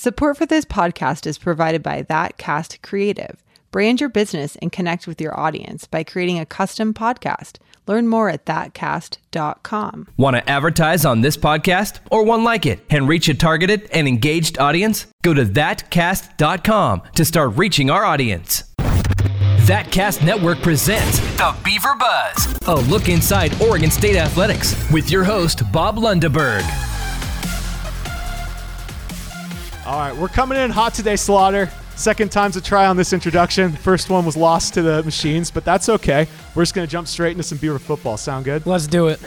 Support for this podcast is provided by ThatCast Creative. Brand your business and connect with your audience by creating a custom podcast. Learn more at ThatCast.com. Want to advertise on this podcast or one like it and reach a targeted and engaged audience? Go to ThatCast.com to start reaching our audience. ThatCast Network presents The Beaver Buzz, a look inside Oregon State athletics with your host, Bob Lundeberg. All right, we're coming in hot today, Slaughter. Second time's a try on this introduction. First one was lost to the machines, but that's okay. We're just going to jump straight into some Beaver football. Sound good? Let's do it.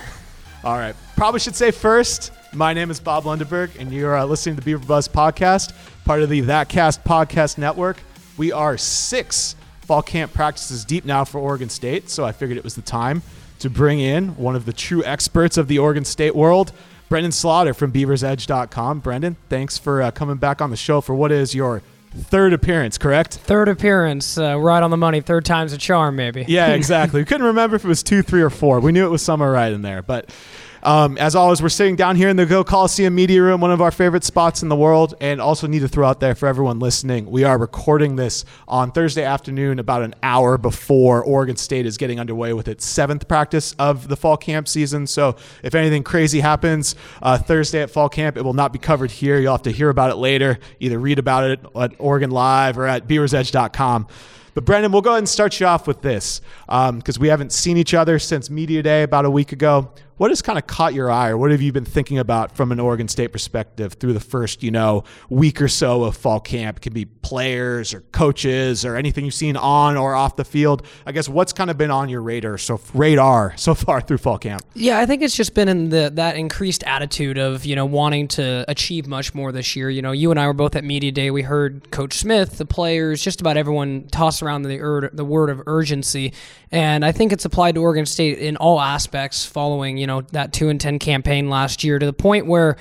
All right. Probably should say first, my name is Bob Lundeberg, and you're listening to the Beaver Buzz podcast, part of the ThatCast podcast network. We are 6 fall camp practices deep now for Oregon State, so I figured it was the time to bring in one of the true experts of the Oregon State world, Brendan Slaughter from BeaversEdge.com. Brendan, thanks for coming back on the show for what is your third appearance, correct? Third appearance, right on the money. Third time's a charm, maybe. Yeah, exactly. We couldn't remember if it was 2, 3, or 4. We knew it was somewhere right in there. But as always, we're sitting down here in the Go Coliseum media room, one of our favorite spots in the world. And also need to throw out there for everyone listening, we are recording this on Thursday afternoon, about an hour before Oregon State is getting underway with its 7th practice of the fall camp season. So if anything crazy happens Thursday at fall camp, it will not be covered here. You'll have to hear about it later, either read about it at Oregon Live or at BeaversEdge.com. But Brendan, we'll go ahead and start you off with this because we haven't seen each other since Media Day about a week ago. What has kind of caught your eye, or what have you been thinking about from an Oregon State perspective through the first, week or so of fall camp? It can be players or coaches or anything you've seen on or off the field. I guess what's kind of been on your radar so far through fall camp? Yeah, I think it's just been in that increased attitude of, wanting to achieve much more this year. You and I were both at Media Day. We heard Coach Smith, the players, just about everyone toss around the word of urgency. And I think it's applied to Oregon State in all aspects following, that 2-10 campaign last year, to the point where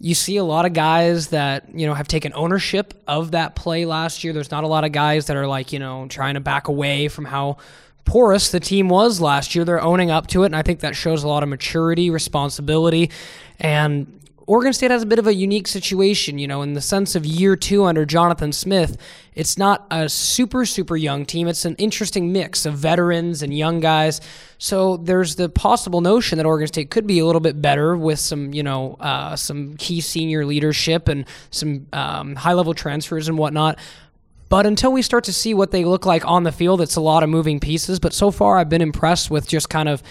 you see a lot of guys that, have taken ownership of that play last year. There's not a lot of guys that are like, trying to back away from how porous the team was last year. They're owning up to it. And I think that shows a lot of maturity, responsibility, and Oregon State has a bit of a unique situation, in the sense of year 2 under Jonathan Smith. It's not a super, super young team. It's an interesting mix of veterans and young guys. So there's the possible notion that Oregon State could be a little bit better with some, some key senior leadership and some high-level transfers and whatnot. But until we start to see what they look like on the field, it's a lot of moving pieces. But so far, I've been impressed with just kind of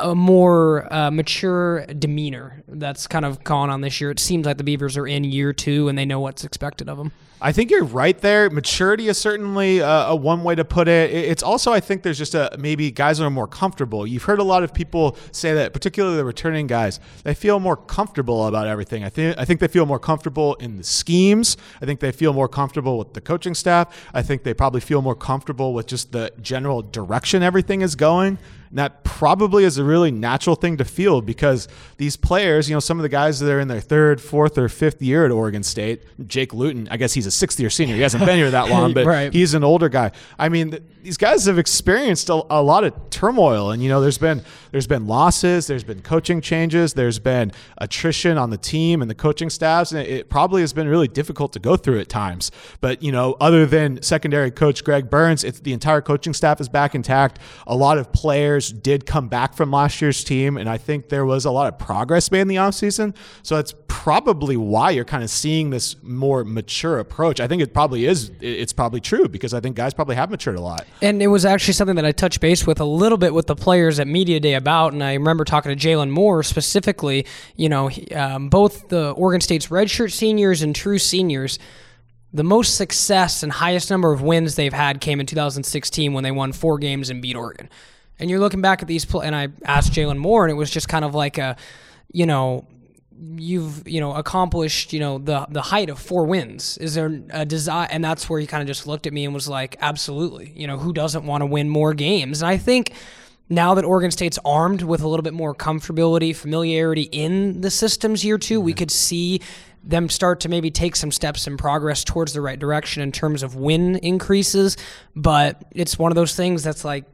a more mature demeanor that's kind of gone on this year. It seems like the Beavers are in year 2 and they know what's expected of them. I think you're right there. Maturity is certainly a one way to put it. It's also, I think there's just maybe guys are more comfortable. You've heard a lot of people say that, particularly the returning guys, they feel more comfortable about everything. I think they feel more comfortable in the schemes. I think they feel more comfortable with the coaching staff. I think they probably feel more comfortable with just the general direction everything is going. And that probably is a really natural thing to feel because these players, some of the guys that are in their 3rd, 4th, or 5th year at Oregon State, Jake Luton, I guess he's a 6th-year senior. He hasn't been here that long, but right. He's an older guy. I mean, these guys have experienced a lot of turmoil, and there's been losses, there's been coaching changes, there's been attrition on the team and the coaching staffs, and it probably has been really difficult to go through at times. But other than secondary coach Greg Burns, the entire coaching staff is back intact. A lot of players did come back from last year's team, and I think there was a lot of progress made in the offseason. So that's probably why you're kind of seeing this more mature approach. I think it probably is. It's probably true because I think guys probably have matured a lot. And it was actually something that I touched base with a little bit with the players at Media Day about, and I remember talking to Jalen Moore specifically, both the Oregon State's redshirt seniors and true seniors. The most success and highest number of wins they've had came in 2016 when they won 4 games and beat Oregon. And you're looking back at these and I asked Jalen Moore, and it was just kind of like you've accomplished, the height of 4 wins. Is there a desire? And that's where he kind of just looked at me and was like, absolutely. Who doesn't want to win more games? And I think now that Oregon State's armed with a little bit more comfortability, familiarity in the systems year 2, we could see them start to maybe take some steps in progress towards the right direction in terms of win increases. But it's one of those things that's like,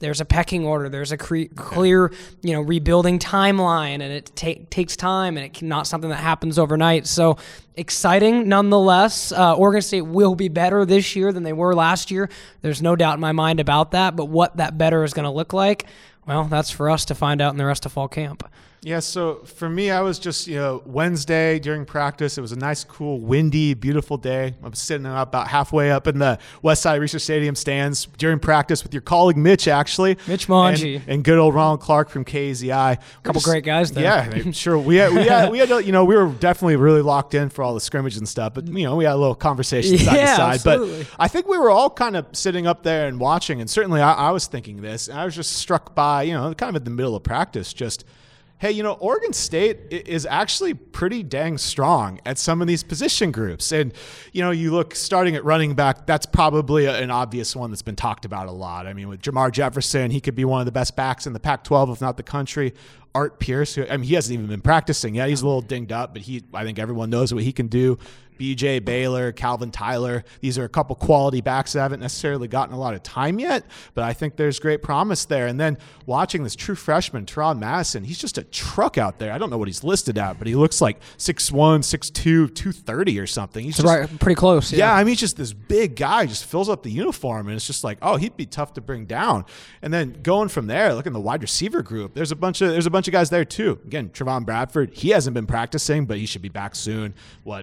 there's a pecking order, there's a clear, rebuilding timeline, and it takes time, and it's not something that happens overnight. So exciting nonetheless. Oregon State will be better this year than they were last year. There's no doubt in my mind about that, but what that better is going to look like, well, that's for us to find out in the rest of fall camp. Yeah, so for me, I was just, Wednesday during practice, it was a nice, cool, windy, beautiful day. I'm sitting up about halfway up in the west side Reser Stadium stands during practice with your colleague Mitch, actually. Mitch Mongey. And good old Ronald Clark from KZI. A couple great guys there. Yeah, sure. We were definitely really locked in for all the scrimmage and stuff, but, we had a little conversation side to side. Absolutely. But I think we were all kind of sitting up there and watching, and certainly I was thinking this, and I was just struck by, kind of in the middle of practice, just – hey, Oregon State is actually pretty dang strong at some of these position groups. And, you look starting at running back, that's probably an obvious one that's been talked about a lot. I mean, with Jamar Jefferson, he could be one of the best backs in the Pac-12, if not the country. Art Pierce, he hasn't even been practicing yet. He's a little dinged up, but I think everyone knows what he can do. BJ Baylor, Calvin Tyler, these are a couple quality backs that haven't necessarily gotten a lot of time yet, but I think there's great promise there. And then watching this true freshman, Teron Madison, he's just a truck out there. I don't know what he's listed at, but he looks like 6'1", 6'2", 230 or something. He's just, right, pretty close. Yeah, he's just this big guy, just fills up the uniform, and it's just like, oh, he'd be tough to bring down. And then going from there, look in the wide receiver group, there's a bunch of guys there too. Again, Trevon Bradford, he hasn't been practicing, but he should be back soon.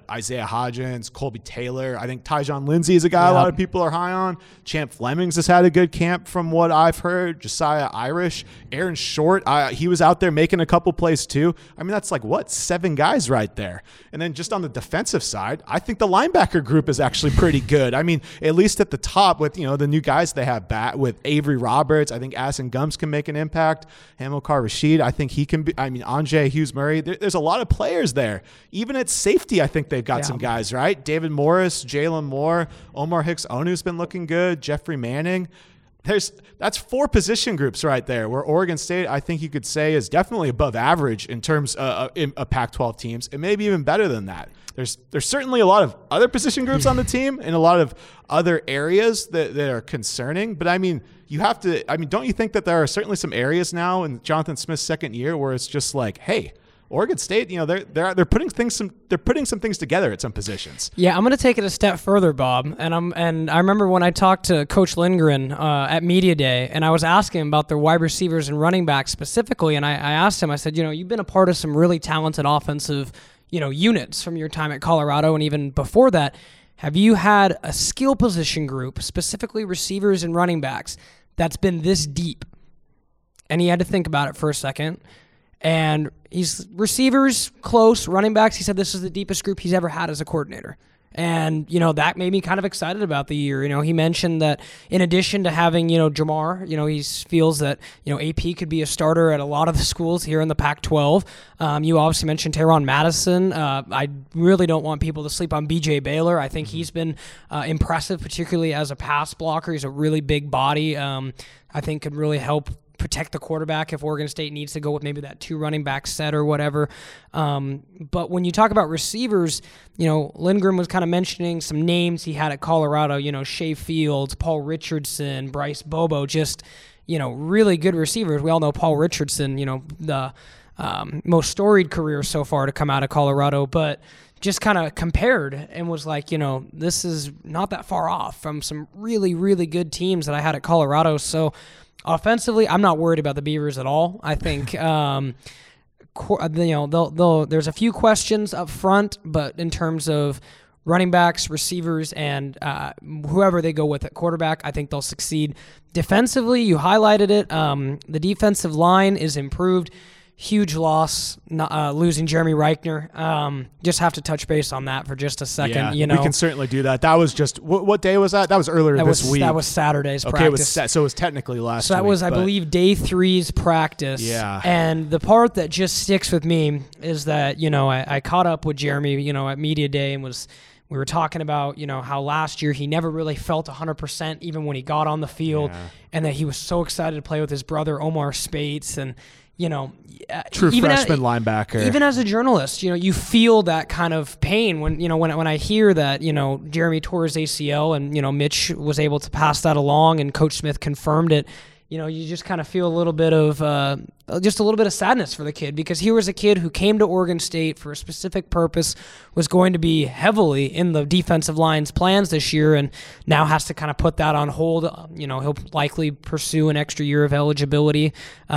Isaiah Hodgins, Colby Taylor. I think Tyjon Lindsey is a guy a lot of people are high on. Champ Flemings has had a good camp from what I've heard. Josiah Irish, Aaron Short, he was out there making a couple plays too. That's like, what, 7 guys right there. And then just on the defensive side, I think the linebacker group is actually pretty good. At least at the top with, the new guys they have back with Avery Roberts. I think Addison Gums can make an impact. Hamilcar Rashid, I think he can be. Anjay Hughes-Murray. There's a lot of players there. Even at safety, I think they've got some guys, right? David Morris, Jalen Moore, Omar Hicks-Onu's been looking good, Jeffrey Manning. That's 4 position groups right there where Oregon State, I think you could say, is definitely above average in terms of Pac-12 teams, and maybe even better than that. There's certainly a lot of other position groups on the team and a lot of other areas that are concerning. But you have to, don't you think that there are certainly some areas now in Jonathan Smith's second year where it's just like, hey, Oregon State, they're putting some things together at some positions. Yeah, I'm going to take it a step further, Bob. And I remember when I talked to Coach Lindgren at media day, and I was asking him about their wide receivers and running backs specifically, and I asked him, I said, you've been a part of some really talented offensive, units from your time at Colorado and even before that. Have you had a skill position group, specifically receivers and running backs, that's been this deep? And he had to think about it for a second. And he's receivers, close, running backs. He said this is the deepest group he's ever had as a coordinator. And, that made me kind of excited about the year. He mentioned that in addition to having, Jamar, he feels that, AP could be a starter at a lot of the schools here in the Pac-12. You obviously mentioned Teron Madison. I really don't want people to sleep on BJ Baylor. I think he's been impressive, particularly as a pass blocker. He's a really big body. I think could really help protect the quarterback if Oregon State needs to go with maybe that 2 running back set or whatever. But when you talk about receivers, Lindgren was kind of mentioning some names he had at Colorado, Shea Fields, Paul Richardson, Bryce Bobo, just, really good receivers. We all know Paul Richardson, the most storied career so far to come out of Colorado, but just kind of compared and was like, this is not that far off from some really, really good teams that I had at Colorado. So, offensively, I'm not worried about the Beavers at all. I think there's a few questions up front, but in terms of running backs, receivers, and whoever they go with at quarterback, I think they'll succeed. Defensively, you highlighted it. The defensive line is improved. Huge loss, losing Jeremy Reichner. Just have to touch base on that for just a second. Yeah, we can certainly do that. That was just what day was that? That was earlier this week. That was Saturday's practice. So it was technically last. So that week, was, I believe, day 3's practice. Yeah. And the part that just sticks with me is that I caught up with Jeremy at media day and we were talking about how last year he never really felt 100% even when he got on the field, and that he was so excited to play with his brother Omar Spates and. True freshman linebacker. Even as a journalist, you feel that kind of pain when I hear that, Jeremy tore his ACL and, Mitch was able to pass that along and Coach Smith confirmed it. you know, you just kind of feel a little bit of just a little bit of sadness for the kid, because he was a kid who came to Oregon State for a specific purpose, was going to be heavily in the defensive line's plans this year, and now has to kind of put that on hold. You know, he'll likely pursue an extra year of eligibility to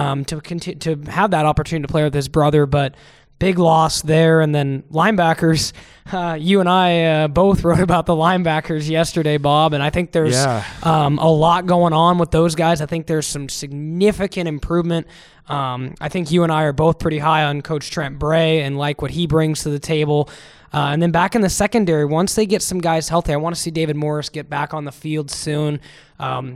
have that opportunity to play with his brother, but big loss there. And then linebackers, you and I both wrote about the linebackers yesterday, Bob, and I think there's a lot going on with those guys. I think there's some significant improvement. I think you and I are both pretty high on Coach Trent Bray and like what he brings to the table. And then back in the secondary, once they get some guys healthy, I want to see David Morris get back on the field soon.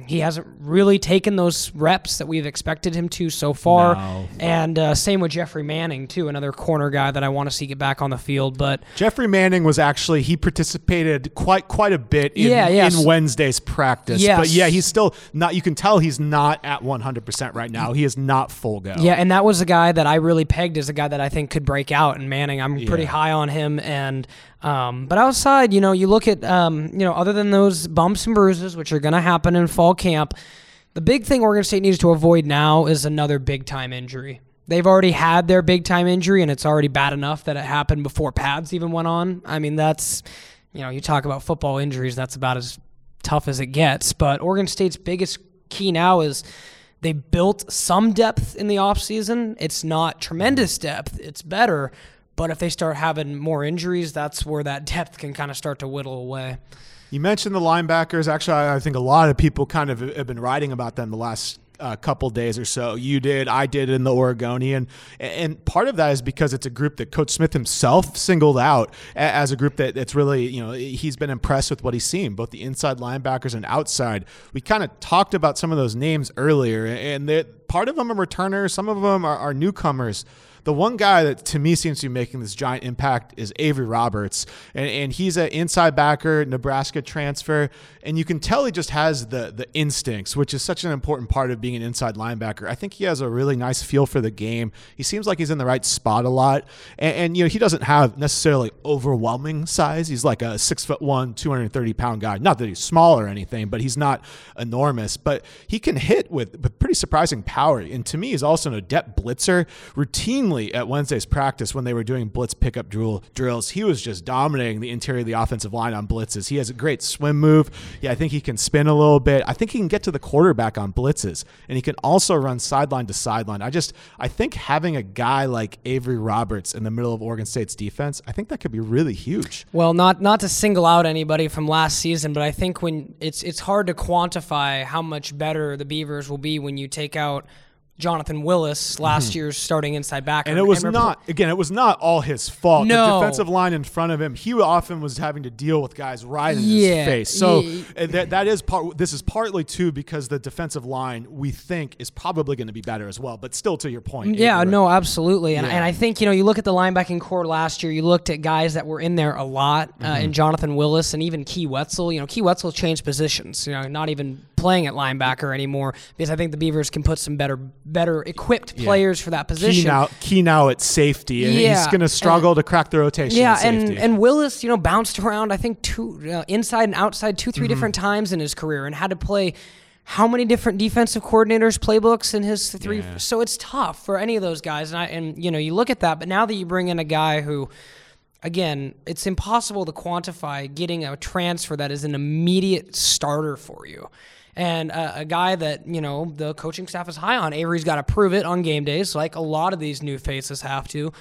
He hasn't really taken those reps that we've expected him to so far. No. And same with Jeffrey Manning, too, another corner guy that I want to see get back on the field. But Jeffrey Manning was actually, he participated quite a bit in Wednesday's practice. Yes. But yeah, he's still not, you can tell he's not at 100% right now. He is not full go. Yeah, and that was a guy that I really pegged as a guy that I think could break out. And Manning, I'm pretty high on him. And but outside, you know, you look at, other than those bumps and bruises, which are going to happen in fall camp, the big thing Oregon State needs to avoid now is another big-time injury. They've already had their big-time injury, and it's already bad enough that it happened before pads even went on. I mean, that's, you know, you talk about football injuries, that's about as tough as it gets. But Oregon State's biggest key now is they built some depth in the offseason. It's not tremendous depth. It's better. But if they start having more injuries, that's where that depth can kind of start to whittle away. You mentioned the linebackers. Actually, I think a lot of people kind of have been writing about them the last couple days or so. You did, I did in the Oregonian. And part of that is because it's a group that Coach Smith himself singled out as a group that's really, you know, he's been impressed with what he's seen, both the inside linebackers and outside. We kind of talked about some of those names earlier, and part of them are returners, some of them are newcomers. The one guy that to me seems to be making this giant impact is Avery Roberts, and he's an inside backer, Nebraska transfer, and you can tell he just has the instincts, which is such an important part of being an inside linebacker. I think he has a really nice feel for the game. He seems like he's in the right spot a lot, and you know, he doesn't have necessarily overwhelming size. He's like a 6'1", 230-pound guy. Not that he's small or anything, but he's not enormous. But he can hit with pretty surprising power, and to me, he's also an adept blitzer. Routinely at Wednesday's practice, when they were doing blitz pickup drills, he was just dominating the interior of the offensive line on blitzes. He has a great swim move. Yeah, I think he can spin a little bit. I think he can get to the quarterback on blitzes, and he can also run sideline to sideline. I think having a guy like Avery Roberts in the middle of Oregon State's defense, I think that could be really huge. Well, not to single out anybody from last season, but I think when it's hard to quantify how much better the Beavers will be when you take out Jonathan Willis, last year's starting inside backer. And it was not all his fault. No. The defensive line in front of him, he often was having to deal with guys right in his face. So this is partly too because the defensive line, we think, is probably going to be better as well. But still, to your point. Yeah, Avery. No, absolutely. And I think, you know, you look at the linebacking core last year, you looked at guys that were in there a lot, and Jonathan Willis and even Kee Whetzel. You know, Kee Whetzel changed positions, you know, not even playing at linebacker anymore, because I think the Beavers can put some better equipped players for that position. Key now at safety, and he's going to struggle to crack the rotation. Yeah, and Willis, you know, bounced around, I think, two inside and outside 2-3 different times in his career, and had to play how many different defensive coordinators' playbooks in his three. Yeah. So it's tough for any of those guys, and you know, you look at that. But now that you bring in a guy who, again, it's impossible to quantify getting a transfer that is an immediate starter for you. And a guy that, you know, the coaching staff is high on. Avery's got to prove it on game days, like a lot of these new faces have to.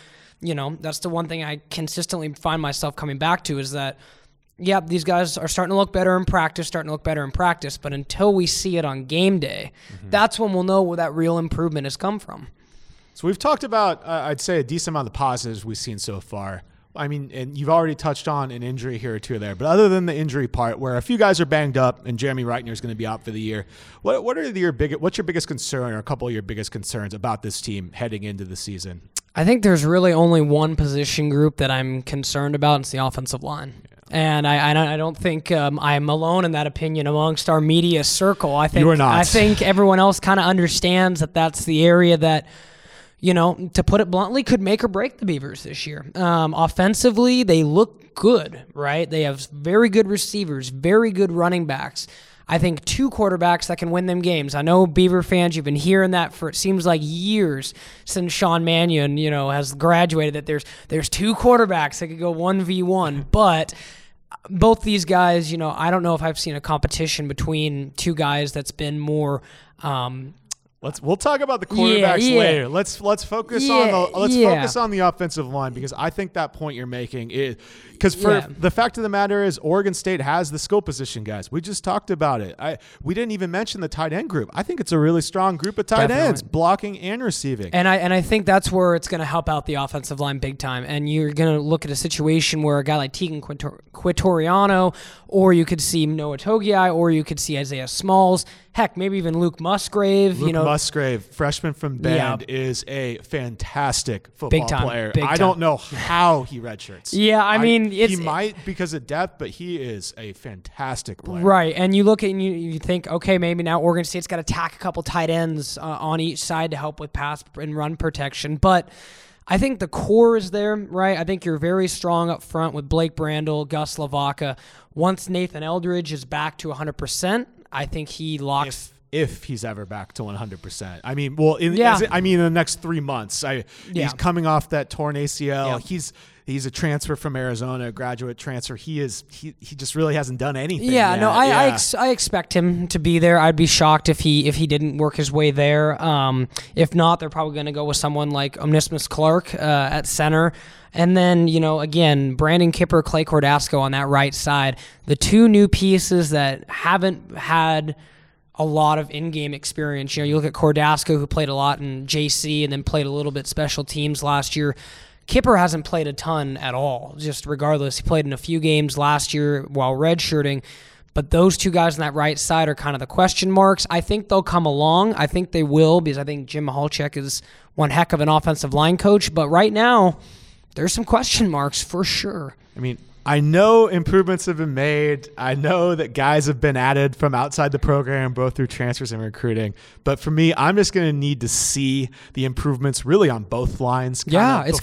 You know, that's the one thing I consistently find myself coming back to is that, yeah, these guys are starting to look better in practice, but until we see it on game day, that's when we'll know where that real improvement has come from. So we've talked about, I'd say, a decent amount of the positives we've seen so far. I mean, and you've already touched on an injury here or two there, but other than the injury part, where a few guys are banged up and Jeremy Reichner is going to be out for the year, what's your biggest concern, or a couple of your biggest concerns about this team heading into the season? I think there's really only one position group that I'm concerned about, and it's the offensive line. Yeah. And I don't think I'm alone in that opinion amongst our media circle. I think everyone else kind of understands that that's the area that, you know, to put it bluntly, could make or break the Beavers this year. Offensively, they look good, right? They have very good receivers, very good running backs. I think, two quarterbacks that can win them games. I know, Beaver fans, you've been hearing that for, it seems like, years since Sean Mannion, you know, has graduated, that there's two quarterbacks that could go 1v1, but both these guys, you know, I don't know if I've seen a competition between two guys that's been more we'll talk about the quarterbacks later. Let's focus on the offensive line, because I think that point you're making is, because the fact of the matter is, Oregon State has the skill position guys. We just talked about it. We didn't even mention the tight end group. I think it's a really strong group of tight ends, blocking and receiving. And I think that's where it's going to help out the offensive line big time. And you're going to look at a situation where a guy like Tegan Quatoriano, or you could see Noah Togiai, or you could see Isaiah Smalls. Heck, maybe even Luke Musgrave. Musgrave, freshman from Bend, is a fantastic football player. I don't know how he redshirts. Yeah, I mean, he might because of depth, but he is a fantastic player. Right, and you look at and you think, okay, maybe now Oregon State's got to tack a couple tight ends on each side to help with pass and run protection, but I think the core is there, right? I think you're very strong up front with Blake Brandel, Gus Lavacca. Once Nathan Eldridge is back to 100%, I think he locks. If he's ever back to 100%. I mean, in the next 3 months. He's coming off that torn ACL. Yeah. He's a transfer from Arizona, a graduate transfer. He just really hasn't done anything. I expect him to be there. I'd be shocked if he didn't work his way there. If not, they're probably going to go with someone like Omnismus Clark at center. And then, you know, again, Brandon Kipper, Clay Cordasco on that right side. The two new pieces that haven't had a lot of in-game experience. You know, you look at Cordasco, who played a lot in JC and then played a little bit special teams last year. Kipper hasn't played a ton at all, just regardless. He played in a few games last year while redshirting, but those two guys on that right side are kind of the question marks. I think they'll come along. I think they will, because I think Jim Halchek is one heck of an offensive line coach, but right now there's some question marks for sure. I mean, I know improvements have been made. I know that guys have been added from outside the program, both through transfers and recruiting. But for me, I'm just going to need to see the improvements really on both lines. Yeah, it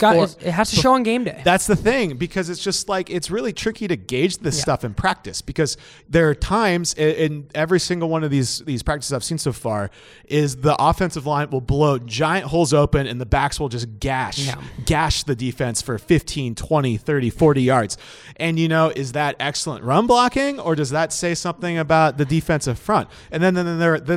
has to show on game day. That's the thing, because it's just like it's really tricky to gauge this stuff in practice, because there are times in every single one of these practices I've seen so far is the offensive line will blow giant holes open and the backs will just gash the defense for 15, 20, 30, 40 yards. And, you know, is that excellent run blocking, or does that say something about the defensive front? And then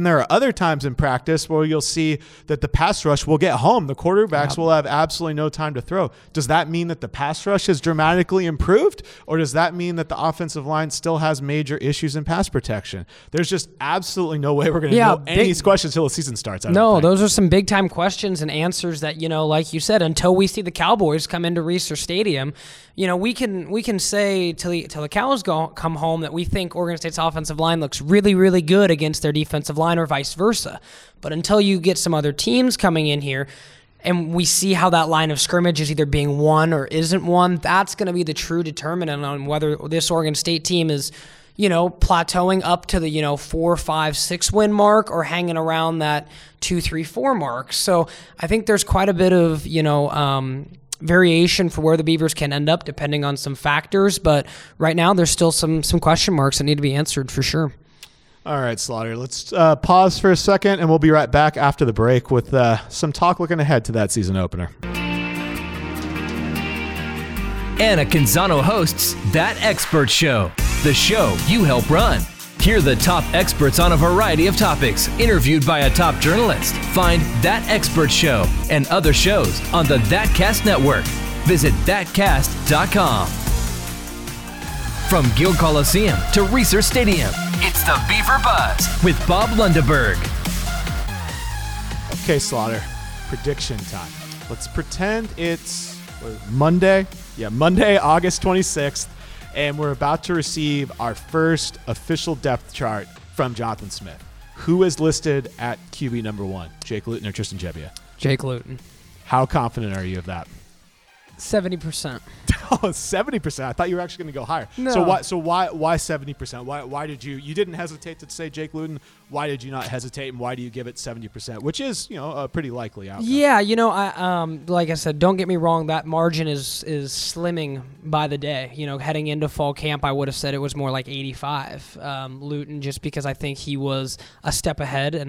there are other times in practice where you'll see that the pass rush will get home. The quarterbacks will have absolutely no time to throw. Does that mean that the pass rush has dramatically improved, or does that mean that the offensive line still has major issues in pass protection? There's just absolutely no way we're going to know any of these questions until the season starts. Those are some big-time questions and answers that, you know, like you said, until we see the Cowboys come into Reser Stadium, you know, we can say till the cows come home that we think Oregon State's offensive line looks really, really good against their defensive line, or vice versa. But until you get some other teams coming in here and we see how that line of scrimmage is either being won or isn't won, that's going to be the true determinant on whether this Oregon State team is, you know, plateauing up to the, you know, 4, 5, 6 win mark, or hanging around that 2, 3, 4 mark. So I think there's quite a bit of, you know, variation for where the Beavers can end up depending on some factors, but right now there's still some question marks that need to be answered for sure. All right, Slaughter, let's pause for a second, and we'll be right back after the break with some talk looking ahead to that season opener. Anna Canzano hosts That Expert Show, the show you help run. Hear the top experts on a variety of topics, interviewed by a top journalist. Find That Expert Show and other shows on the ThatCast Network. Visit ThatCast.com. From Go Coliseum to Reser Stadium, it's the Beaver Buzz with Bob Lundeberg. Okay, Slaughter, prediction time. Let's pretend it's Monday. Yeah, Monday, August 26th. And we're about to receive our first official depth chart from Jonathan Smith. Who is listed at QB number one? Jake Luton or Tristan Gebbia? Jake Luton. How confident are you of that? 70%. Oh, 70%. I thought you were actually going to go higher. No. So why 70%? Why did you didn't hesitate to say Jake Luton? Why did you not hesitate, and why do you give it 70%, which is, a pretty likely outcome? Yeah, I like I said, don't get me wrong, that margin is slimming by the day. Heading into fall camp, I would have said it was more like 85 Luton, just because I think he was a step ahead of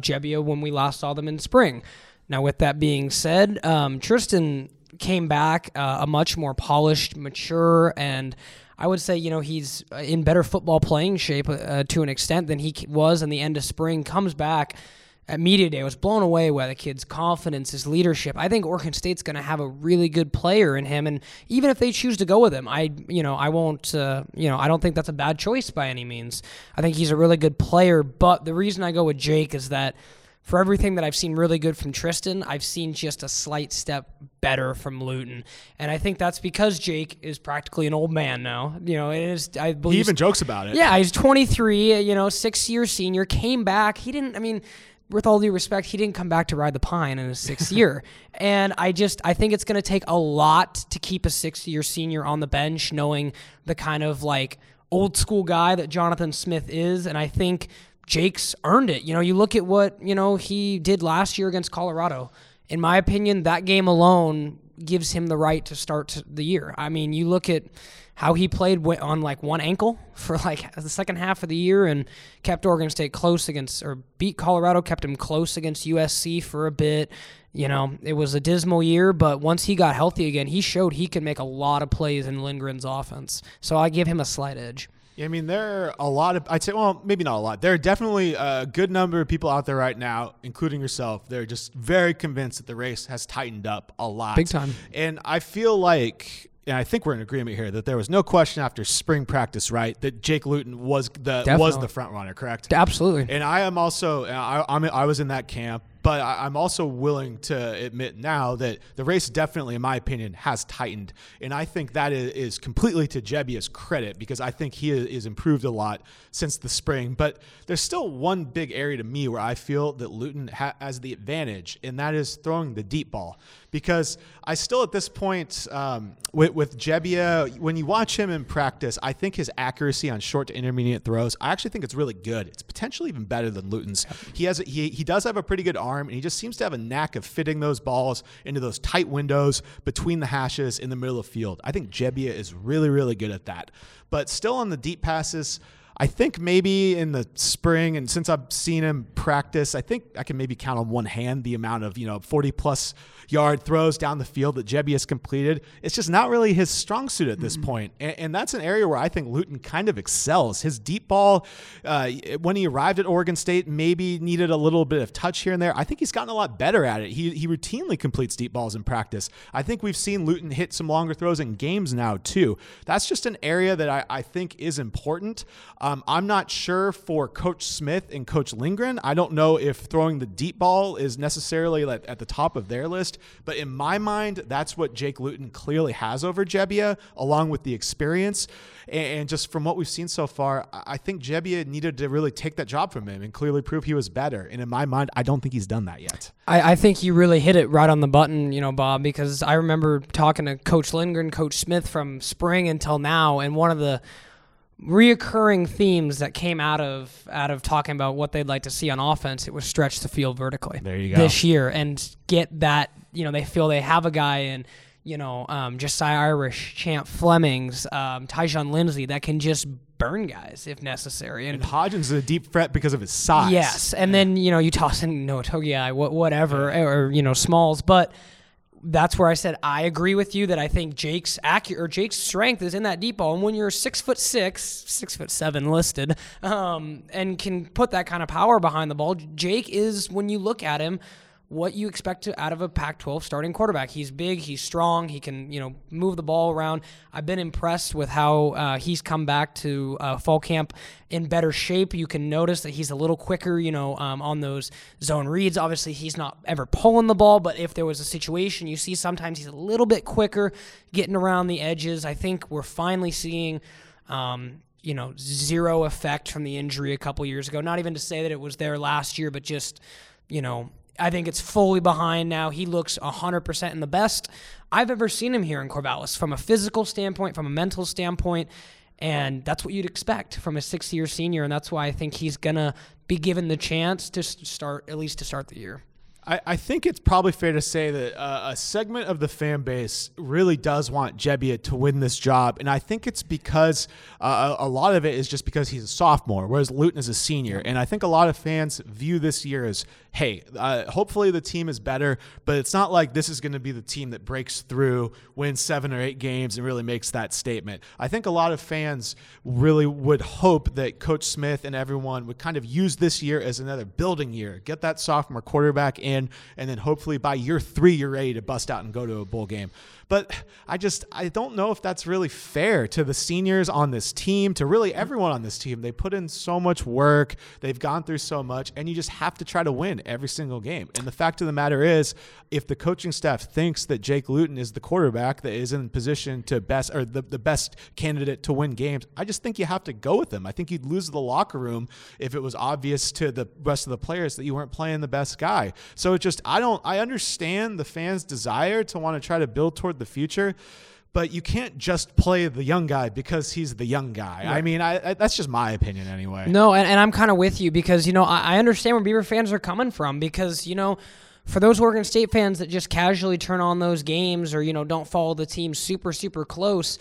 Gebbia when we last saw them in spring. Now, with that being said, Tristan came back a much more polished, mature, and I would say, he's in better football playing shape to an extent than he was in the end of spring. Comes back at media day, was blown away by the kid's confidence, his leadership. I think Oregon State's going to have a really good player in him, and even if they choose to go with him, I don't think that's a bad choice by any means. I think he's a really good player, but the reason I go with Jake is that for everything that I've seen really good from Tristan, I've seen just a slight step better from Luton. And I think that's because Jake is practically an old man now. He even jokes about it. Yeah, he's 23, 6-year senior, came back. With all due respect, he didn't come back to ride the pine in his sixth year. And I think it's going to take a lot to keep a 6-year senior on the bench, knowing the kind of old school guy that Jonathan Smith is. And I think Jake's earned it. You look at what, he did last year against Colorado. In my opinion, that game alone gives him the right to start the year. You look at how he played on one ankle for the second half of the year and kept Oregon State close beat Colorado, kept him close against USC for a bit. It was a dismal year, but once he got healthy again, he showed he could make a lot of plays in Lindgren's offense. So I give him a slight edge. There are a lot of, I'd say, well, maybe not a lot. There are definitely a good number of people out there right now, including yourself. They're just very convinced that the race has tightened up a lot. Big time. And I feel like, and I think we're in agreement here, that there was no question after spring practice, right, that Jake Luton was the front runner, correct? Absolutely. And I am also, I was in that camp. But I'm also willing to admit now that the race definitely, in my opinion, has tightened. And I think that is completely to Gebbia's credit, because I think he has improved a lot since the spring. But there's still one big area to me where I feel that Luton has the advantage, and that is throwing the deep ball. Because I still, at this point, with Gebbia, when you watch him in practice, I think his accuracy on short to intermediate throws, I actually think it's really good. It's potentially even better than Luton's. He does have a pretty good arm, and he just seems to have a knack of fitting those balls into those tight windows between the hashes in the middle of the field. I think Gebbia is really, really good at that. But still on the deep passes, I think maybe in the spring, and since I've seen him practice, I think I can maybe count on one hand the amount of 40-plus yard throws down the field that Gebbia has completed. It's just not really his strong suit at this point. And that's an area where I think Luton kind of excels. His deep ball, when he arrived at Oregon State, maybe needed a little bit of touch here and there. I think he's gotten a lot better at it. He routinely completes deep balls in practice. I think we've seen Luton hit some longer throws in games now, too. That's just an area that I think is important. I'm not sure for Coach Smith and Coach Lindgren. I don't know if throwing the deep ball is necessarily at the top of their list, but in my mind, that's what Jake Luton clearly has over Gebbia, along with the experience. And just from what we've seen so far, I think Gebbia needed to really take that job from him and clearly prove he was better. And in my mind, I don't think he's done that yet. I think you really hit it right on the button, Bob, because I remember talking to Coach Lindgren, Coach Smith from spring until now, and one of the reoccurring themes that came out of talking about what they'd like to see on offense, it was stretch the field vertically. There you go. This year, and get that, they feel they have a guy in, Josiah Irish, Champ Flemings, Tyjon Lindsey that can just burn guys if necessary. And Hodgins is a deep threat because of his size. Yes, and then, you toss in Noah Togiai, whatever, or, Smalls, but that's where I said I agree with you that I think Jake's strength is in that deep ball. And when you're 6'6", 6'7" listed, and can put that kind of power behind the ball, Jake is, when you look at him, what you expect out of a Pac-12 starting quarterback. He's big, he's strong, he can move the ball around. I've been impressed with how he's come back to fall camp in better shape. You can notice that he's a little quicker, on those zone reads. Obviously, he's not ever pulling the ball, but if there was a situation, you see sometimes he's a little bit quicker getting around the edges. I think we're finally seeing zero effect from the injury a couple years ago. Not even to say that it was there last year, but just I think it's fully behind now. He looks 100% in the best I've ever seen him here in Corvallis from a physical standpoint, from a mental standpoint, and that's what you'd expect from a sixth-year senior, and that's why I think he's going to be given the chance to start, at least to start the year. I think it's probably fair to say that a segment of the fan base really does want Gebbia to win this job, and I think it's because a lot of it is just because he's a sophomore, whereas Luton is a senior, and I think a lot of fans view this year as, hey, hopefully the team is better, but it's not like this is going to be the team that breaks through, wins 7 or 8 games, and really makes that statement. I think a lot of fans really would hope that Coach Smith and everyone would kind of use this year as another building year, get that sophomore quarterback in, and then hopefully by year 3 you're ready to bust out and go to a bowl game. But I don't know if that's really fair to the seniors on this team, to really everyone on this team. They put in so much work, they've gone through so much, and you just have to try to win every single game. And the fact of the matter is, if the coaching staff thinks that Jake Luton is the quarterback that is in position to best, or the best candidate to win games, I just think you have to go with them. I think you'd lose the locker room if it was obvious to the rest of the players that you weren't playing the best guy. So it's just, I understand the fans' desire to want to try to build toward the future, but you can't just play the young guy because he's the young guy. Yeah. I mean, I that's just my opinion anyway. No, and I'm kind of with you because, you know, I understand where Beaver fans are coming from because, you know, for those Oregon State fans that just casually turn on those games or, you know, don't follow the team super, super close,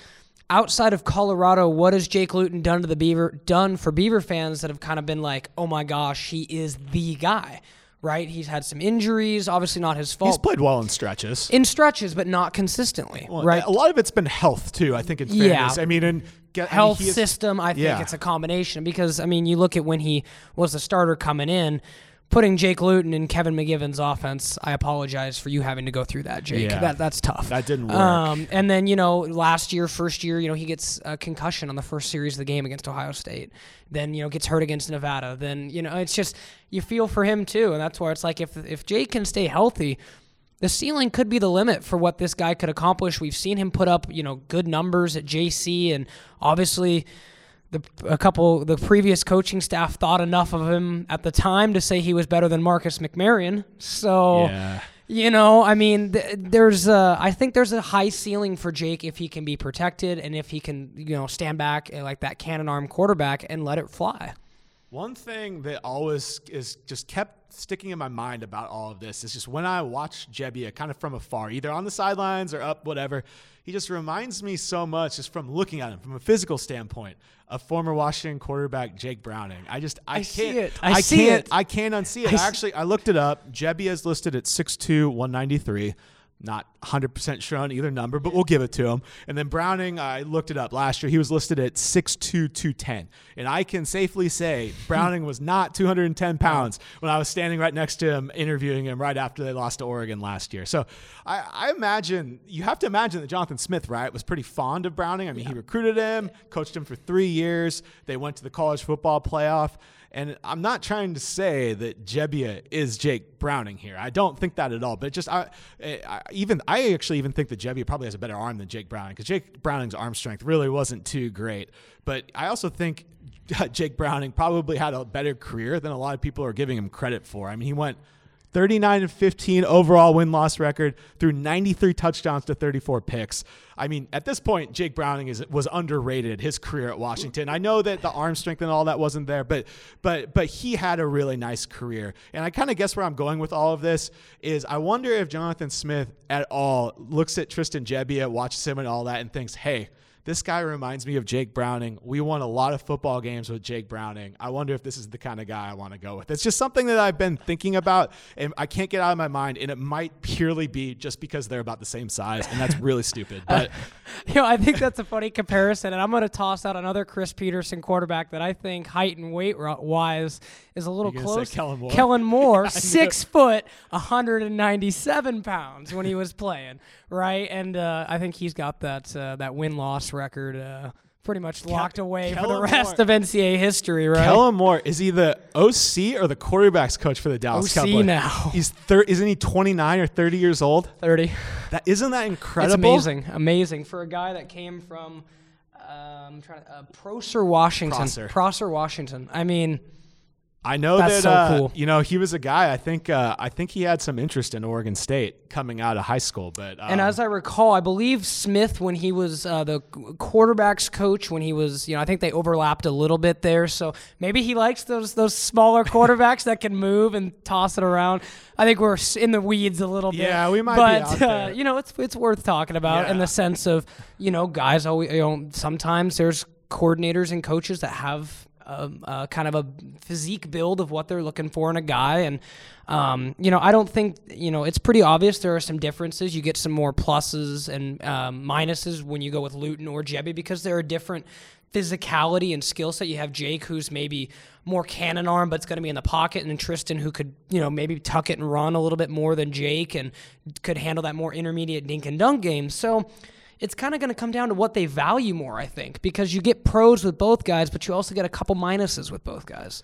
outside of Colorado, what has Jake Luton done to the Beaver, done for Beaver fans that have kind of been like, oh my gosh, he is the guy? Right, he's had some injuries, obviously not his fault. He's played well in stretches, but not consistently. Well, right, a lot of it's been health too. I think in fairness, yeah. I mean, and health system. I think it's a combination because I mean, you look at when he was the starter coming in, putting Jake Luton in Kevin McGivin's offense. I apologize for you having to go through that, Jake. Yeah. That's tough. That didn't work. And then you know, last year, first year, you know, he gets a concussion on the first series of the game against Ohio State. Then, you know, gets hurt against Nevada. Then, you know, it's just you feel for him too. And that's why it's like if Jake can stay healthy, the ceiling could be the limit for what this guy could accomplish. We've seen him put up, you know, good numbers at JC, and obviously the previous coaching staff thought enough of him at the time to say he was better than Marcus McMarion. So, you know, I mean, I think there's a high ceiling for Jake if he can be protected and if he can, you know, stand back like that cannon arm quarterback and let it fly. One thing that always is just kept sticking in my mind about all of this is just when I watch Gebbia kind of from afar, either on the sidelines or up, whatever, he just reminds me so much just from looking at him from a physical standpoint of former Washington quarterback Jake Browning. I can't unsee it. I looked it up. Gebbia is listed at 6'2", 193. Not 100% sure on either number, but we'll give it to him. And then Browning, I looked it up last year. He was listed at 6'2", 210. And I can safely say Browning was not 210 pounds when I was standing right next to him, interviewing him right after they lost to Oregon last year. So I imagine, you have to imagine that Jonathan Smith, right, was pretty fond of Browning. I mean, he recruited him, coached him for 3 years. They went to the college football playoff. And I'm not trying to say that Gebbia is Jake Browning here. I don't think that at all. But it just I actually think that Gebbia probably has a better arm than Jake Browning because Jake Browning's arm strength really wasn't too great. But I also think Jake Browning probably had a better career than a lot of people are giving him credit for. I mean, he went 39-15 overall win-loss record, threw 93 touchdowns to 34 picks. I mean, at this point, Jake Browning was underrated his career at Washington. I know that the arm strength and all that wasn't there, but he had a really nice career. And I kind of guess where I'm going with all of this is I wonder if Jonathan Smith at all looks at Tristan Gebbia, watches him and all that, and thinks, hey, this guy reminds me of Jake Browning. We won a lot of football games with Jake Browning. I wonder if this is the kind of guy I want to go with. It's just something that I've been thinking about, and I can't get out of my mind, and it might purely be just because they're about the same size, and that's really stupid. But you know, I think that's a funny comparison, and I'm going to toss out another Chris Peterson quarterback that I think height and weight-wise is a little close. Kellen Moore. Kellen Moore, 6 foot, 197 pounds when he was playing, right? And I think he's got that win-loss record pretty much locked away Kellen for the rest Moore. Of NCAA history, right? Kellen Moore, is he the OC or the quarterback's coach for the Dallas Cowboys? OC now. He's isn't he 29 or 30 years old? 30. Isn't that incredible? It's amazing. For a guy that came from Prosser, Washington. I mean, I know that's so cool. You know, he was a guy, I think he had some interest in Oregon State coming out of high school. But and as I recall, I believe Smith, when he was the quarterback's coach, when he was, you know, I think they overlapped a little bit there. So maybe he likes those smaller quarterbacks that can move and toss it around. I think we're in the weeds a little bit. Yeah, we might be out there. You know, it's worth talking about in the sense of, you know, guys always, you know, sometimes there's coordinators and coaches that have kind of a physique build of what they're looking for in a guy. And, you know, I don't think, you know, it's pretty obvious there are some differences. You get some more pluses and minuses when you go with Luton or Gebbia because there are different physicality and skill set. You have Jake, who's maybe more cannon arm, but it's going to be in the pocket, and then Tristan, who could, you know, maybe tuck it and run a little bit more than Jake and could handle that more intermediate dink and dunk game. So it's kind of going to come down to what they value more, I think, because you get pros with both guys, but you also get a couple minuses with both guys.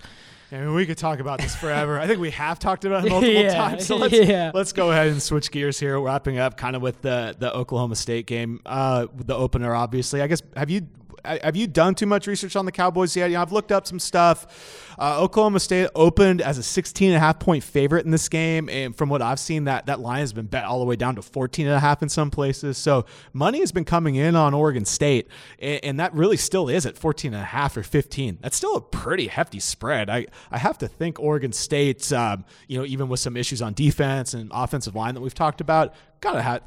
I mean, we could talk about this forever. I think we have talked about it multiple times, so let's go ahead and switch gears here. We're wrapping up kind of with the Oklahoma State game, the opener, obviously. I guess, have you done too much research on the Cowboys yet? You know, I've looked up some stuff. Oklahoma State opened as a 16.5-point favorite in this game, and from what I've seen, that line has been bet all the way down to 14.5 in some places. So money has been coming in on Oregon State, and that really still is at 14.5 or 15. That's still a pretty hefty spread. I have to think Oregon State's, you know, even with some issues on defense and offensive line that we've talked about,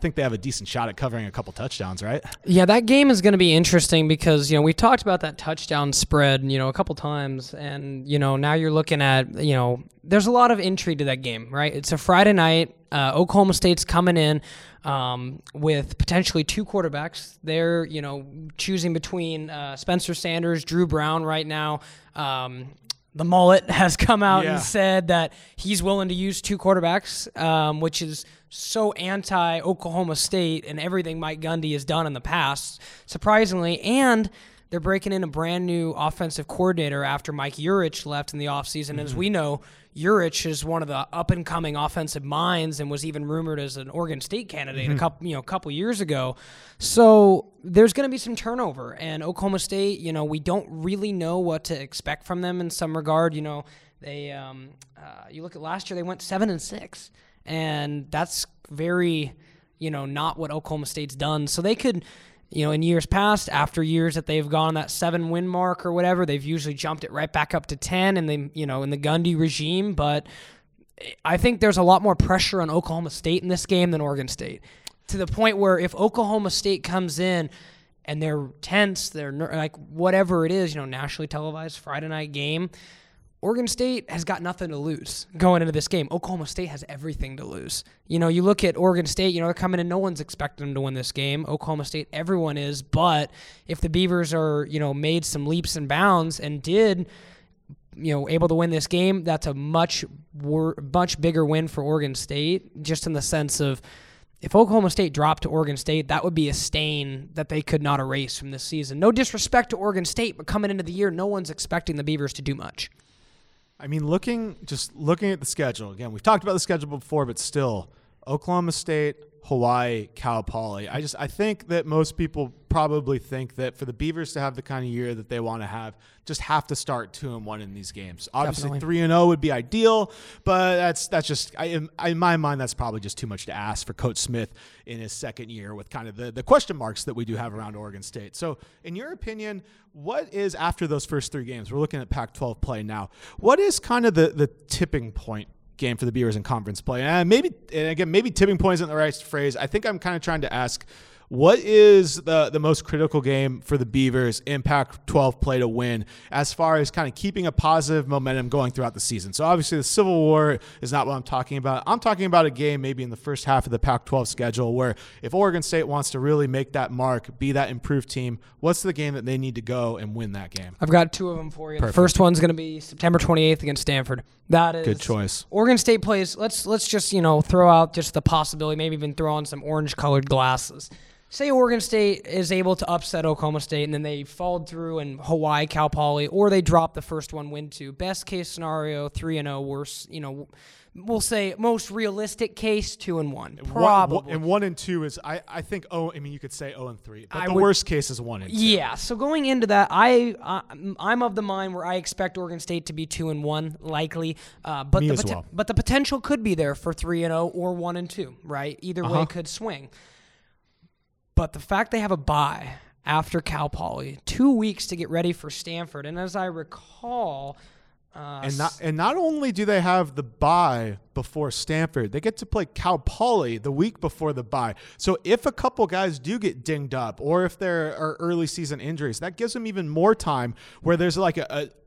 think they have a decent shot at covering a couple touchdowns, right? Yeah, that game is going to be interesting because, you know, we've talked about that touchdown spread, you know, a couple times. And, you know, now you're looking at, you know, there's a lot of intrigue to that game, right? It's a Friday night. Oklahoma State's coming in with potentially two quarterbacks. They're, you know, choosing between Spencer Sanders, Drew Brown right now. The mullet has come out and said that he's willing to use two quarterbacks, which is so anti-Oklahoma State and everything Mike Gundy has done in the past, surprisingly. And they're breaking in a brand-new offensive coordinator after Mike Yurich left in the offseason. Mm-hmm. As we know, Yurich is one of the up-and-coming offensive minds and was even rumored as an Oregon State candidate a couple years ago. So there's going to be some turnover. And Oklahoma State, you know, we don't really know what to expect from them in some regard. You know, they you look at last year, they went 7-6. And that's very, you know, not what Oklahoma State's done. So they could, you know, in years past, after years that they've gone that 7-win mark or whatever, they've usually jumped it right back up to 10 and they, you know, in the Gundy regime. But I think there's a lot more pressure on Oklahoma State in this game than Oregon State, to the point where if Oklahoma State comes in and they're tense, they're like whatever it is, you know, nationally televised Friday night game, Oregon State has got nothing to lose going into this game. Oklahoma State has everything to lose. You know, you look at Oregon State, you know, they're coming in, no one's expecting them to win this game. Oklahoma State, everyone is. But if the Beavers are, you know, made some leaps and bounds and did, you know, able to win this game, that's a much bigger win for Oregon State, just in the sense of if Oklahoma State dropped to Oregon State, that would be a stain that they could not erase from this season. No disrespect to Oregon State, but coming into the year, no one's expecting the Beavers to do much. I mean, looking at the schedule, again, we've talked about the schedule before, but still, Oklahoma State, Hawaii, Cal Poly. I think that most people probably think that for the Beavers to have the kind of year that they want to have, just have to start 2-1 in these games. Obviously, 3-0 would be ideal, but that's just, in my mind, that's probably just too much to ask for Coach Smith in his second year with kind of the question marks that we do have around Oregon State. So, in your opinion, what is, after those first three games, we're looking at Pac-12 play now, what is kind of the tipping point game for the Beavers in conference play? And maybe tipping point isn't the right phrase. I think I'm kind of trying to ask, what is the most critical game for the Beavers in Pac-12 play to win as far as kind of keeping a positive momentum going throughout the season? So obviously the Civil War is not what I'm talking about. I'm talking about a game maybe in the first half of the Pac-12 schedule where if Oregon State wants to really make that mark, be that improved team, what's the game that they need to go and win that game? I've got two of them for you. Perfect. The first one's going to be September 28th against Stanford. That is good choice. Oregon State plays. Let's just, you know, throw out just the possibility, maybe even throw on some orange-colored glasses. say Oregon State is able to upset Oklahoma State and then they fall through in Hawaii, Cal Poly, or they drop the first one, win two. Best case scenario, 3-0. Worst, you know, we'll say most realistic case, 2-1. Probably. And 1-2 is, I think, you could say 0-3. But worst case is 1-2. Yeah, so going into that, I'm of the mind where I expect Oregon State to be 2-1, likely. But the potential could be there for 3-0 or 1-2, right? Either way could swing. But the fact they have a bye after Cal Poly, 2 weeks to get ready for Stanford, and as I recall, not only do they have the bye before Stanford, they get to play Cal Poly the week before the bye. So if a couple guys do get dinged up, or if there are early season injuries, that gives them even more time. Where there's like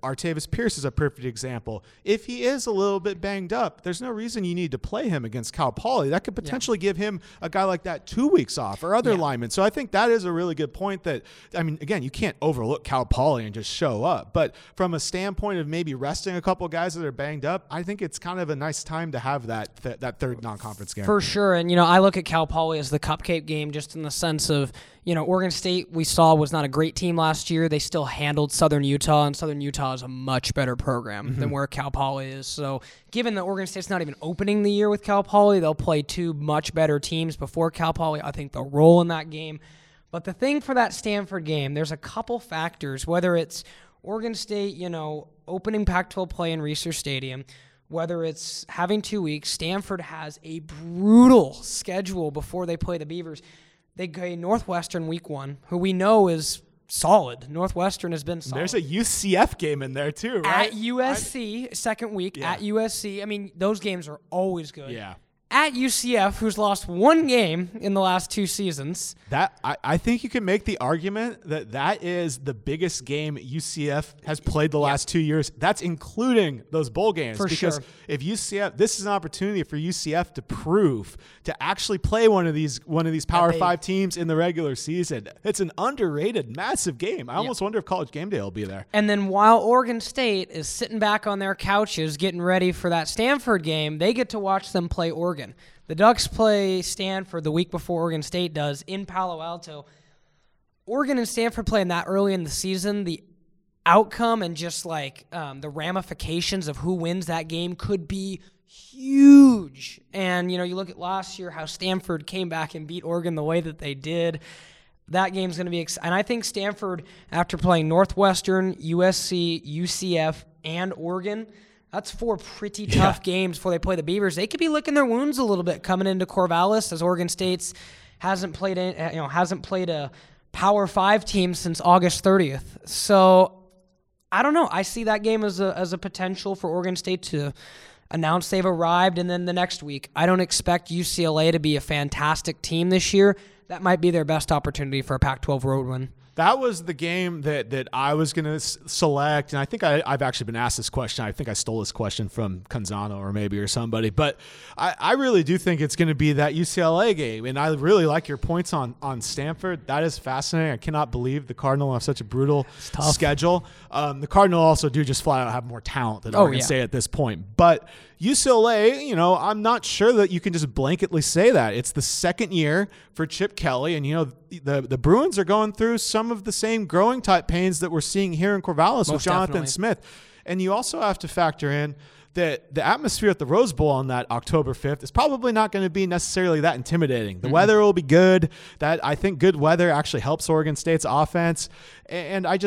Artavis Pierce is a perfect example. If he is a little bit banged up, there's no reason you need to play him against Cal Poly. That could potentially give him, a guy like that, 2 weeks off, or other linemen. So I think that is a really good point that, again, you can't overlook Cal Poly and just show up. But from a standpoint of maybe resting a couple guys that are banged up, I think it's kind of a nice time to have that third non-conference game. For sure. And, I look at Cal Poly as the cupcake game just in the sense of, Oregon State we saw was not a great team last year. They still handled Southern Utah, and Southern Utah is a much better program than where Cal Poly is. So given that Oregon State's not even opening the year with Cal Poly, they'll play two much better teams before Cal Poly. I think they'll roll in that game. But the thing for that Stanford game, there's a couple factors, whether it's Oregon State, opening Pac-12 play in Reser Stadium, whether it's having 2 weeks. Stanford has a brutal schedule before they play the Beavers. They play Northwestern week one, who we know is solid. Northwestern has been solid. There's a UCF game in there too, right? At USC, second week, at USC. Those games are always good. Yeah. At UCF, who's lost one game in the last two seasons. That I think you can make the argument that is the biggest game UCF has played the last 2 years. That's including those bowl games. Because if UCF, this is an opportunity for UCF to prove to actually play one of these Power 5 teams in the regular season. It's an underrated, massive game. I almost wonder if College Game Day will be there. And then while Oregon State is sitting back on their couches getting ready for that Stanford game, they get to watch them play Oregon. The Ducks play Stanford the week before Oregon State does in Palo Alto. Oregon and Stanford playing that early in the season, the outcome and just the ramifications of who wins that game could be huge. And, you look at last year how Stanford came back and beat Oregon the way that they did. That game's going to be exciting. And I think Stanford, after playing Northwestern, USC, UCF, and Oregon, that's four pretty tough games before they play the Beavers. They could be licking their wounds a little bit coming into Corvallis, as Oregon State's hasn't played a Power 5 team since August 30th. So I don't know. I see that game as a potential for Oregon State to announce they've arrived, and then the next week. I don't expect UCLA to be a fantastic team this year. That might be their best opportunity for a Pac-12 road win. That was the game that I was going to select, and I think I've actually been asked this question. I think I stole this question from Canzano or somebody, but I really do think it's going to be that UCLA game, and I really like your points on Stanford. That is fascinating. I cannot believe the Cardinal have such a brutal schedule. The Cardinal also do just flat out have more talent than Oregon State at this point, but UCLA, I'm not sure that you can just blanketly say that. It's the second year for Chip Kelly, and the Bruins are going through some of the same growing type pains that we're seeing here in Corvallis with Jonathan Smith. And you also have to factor in that the atmosphere at the Rose Bowl on that October 5th is probably not going to be necessarily that intimidating. The weather will be good. I think good weather actually helps Oregon State's offense. And I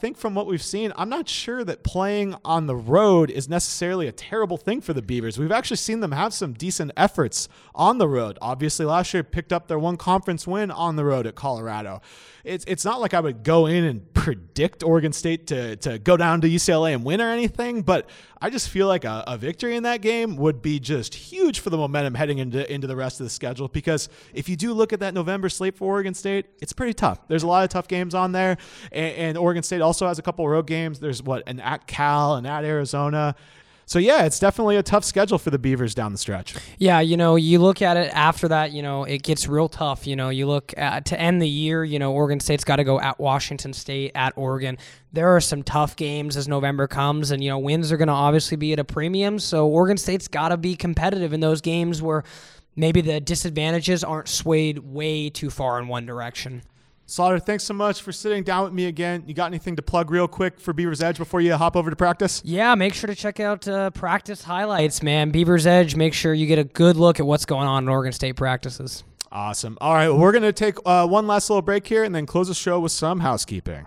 think from what we've seen, I'm not sure that playing on the road is necessarily a terrible thing for the Beavers. We've actually seen them have some decent efforts on the road. Obviously, last year picked up their one conference win on the road at Colorado. It's not like I would go in and predict Oregon State to go down to UCLA and win or anything, but I just feel like a victory in that game would be just huge for the momentum heading into the rest of the schedule, because if you do look at that November slate for Oregon State, it's pretty tough. There's a lot of tough games on there, and Oregon State also has a couple road games. There's an at Cal and at Arizona. So, it's definitely a tough schedule for the Beavers down the stretch. Yeah, you look at it after that, it gets real tough. You look at to end the year, Oregon State's got to go at Washington State, at Oregon. There are some tough games as November comes, and, wins are going to obviously be at a premium. So Oregon State's got to be competitive in those games where maybe the disadvantages aren't swayed way too far in one direction. Slaughter, thanks so much for sitting down with me again. You got anything to plug real quick for Beaver's Edge before you hop over to practice? Yeah, make sure to check out practice highlights, man. Beaver's Edge, make sure you get a good look at what's going on in Oregon State practices. Awesome. All right, well, we're going to take one last little break here and then close the show with some housekeeping.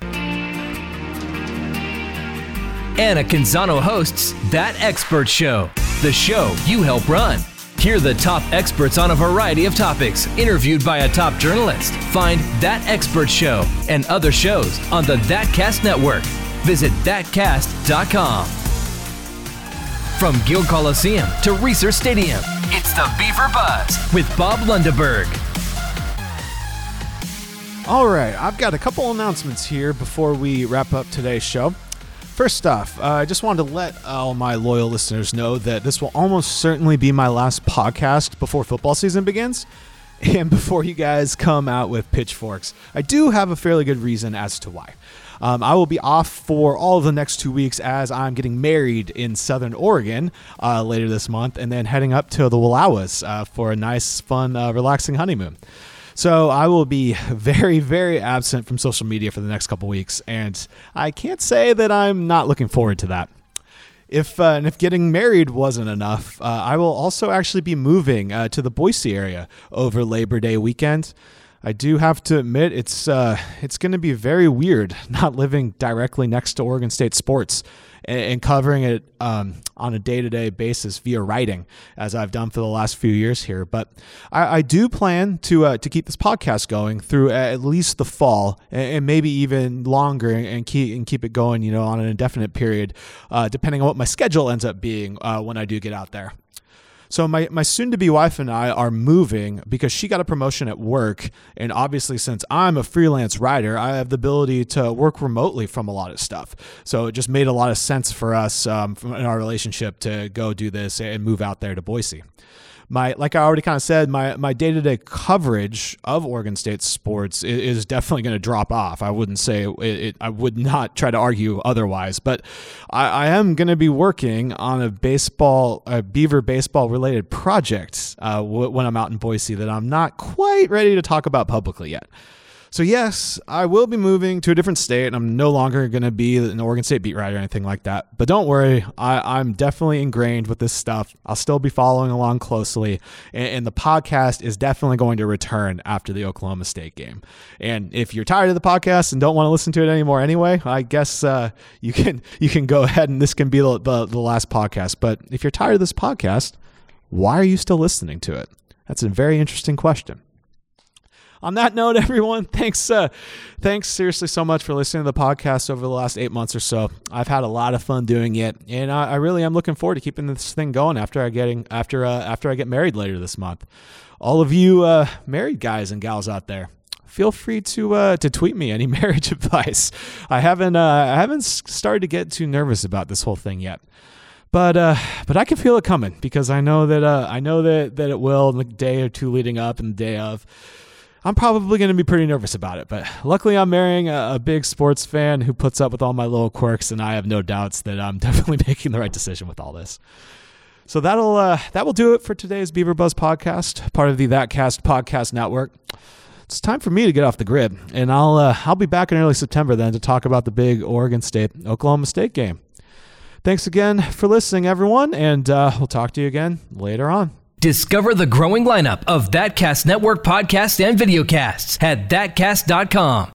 Anna Canzano hosts That Expert Show, the show you help run. Hear the top experts on a variety of topics, interviewed by a top journalist. Find That Expert Show and other shows on the ThatCast Network. Visit ThatCast.com. From Go Coliseum to Reser Stadium, it's the Beaver Buzz with Bob Lundeberg. All right, I've got a couple announcements here before we wrap up today's show. First off, I just wanted to let all my loyal listeners know that this will almost certainly be my last podcast before football season begins and before you guys come out with pitchforks. I do have a fairly good reason as to why. I will be off for all of the next 2 weeks as I'm getting married in Southern Oregon later this month and then heading up to the Wallowas for a nice, fun, relaxing honeymoon. So I will be very, very absent from social media for the next couple weeks, and I can't say that I'm not looking forward to that. If getting married wasn't enough, I will also actually be moving to the Boise area over Labor Day weekend. I do have to admit it's going to be very weird not living directly next to Oregon State sports and covering it on a day-to-day basis via writing, as I've done for the last few years here. But I do plan to keep this podcast going through at least the fall, and maybe even longer, and keep it going, you know, on an indefinite period, depending on what my schedule ends up being when I do get out there. So my soon-to-be wife and I are moving because she got a promotion at work, and obviously since I'm a freelance writer, I have the ability to work remotely from a lot of stuff. So it just made a lot of sense for us in our relationship to go do this and move out there to Boise. Like I already kind of said, my day-to-day coverage of Oregon State sports is definitely going to drop off. I wouldn't say it. I would not try to argue otherwise, but I am going to be working on a Beaver baseball-related project when I'm out in Boise that I'm not quite ready to talk about publicly yet. So yes, I will be moving to a different state, and I'm no longer going to be an Oregon State beat writer or anything like that. But don't worry, I'm definitely ingrained with this stuff. I'll still be following along closely, and the podcast is definitely going to return after the Oklahoma State game. And if you're tired of the podcast and don't want to listen to it anymore anyway, I guess you can go ahead, and this can be the last podcast. But if you're tired of this podcast, why are you still listening to it? That's a very interesting question. On that note, everyone, thanks seriously so much for listening to the podcast over the last 8 months or so. I've had a lot of fun doing it, and I really am looking forward to keeping this thing going after I get married later this month. All of you married guys and gals out there, feel free to tweet me any marriage advice. I haven't started to get too nervous about this whole thing yet. But I can feel it coming because I know that it will in the day or two leading up and the day of. I'm probably going to be pretty nervous about it, but luckily I'm marrying a big sports fan who puts up with all my little quirks, and I have no doubts that I'm definitely making the right decision with all this. So that will do it for today's Beaver Buzz podcast, part of the ThatCast Podcast Network. It's time for me to get off the grid, and I'll be back in early September then to talk about the big Oregon State-Oklahoma State game. Thanks again for listening, everyone, and we'll talk to you again later on. Discover the growing lineup of ThatCast Network podcasts and videocasts at ThatCast.com.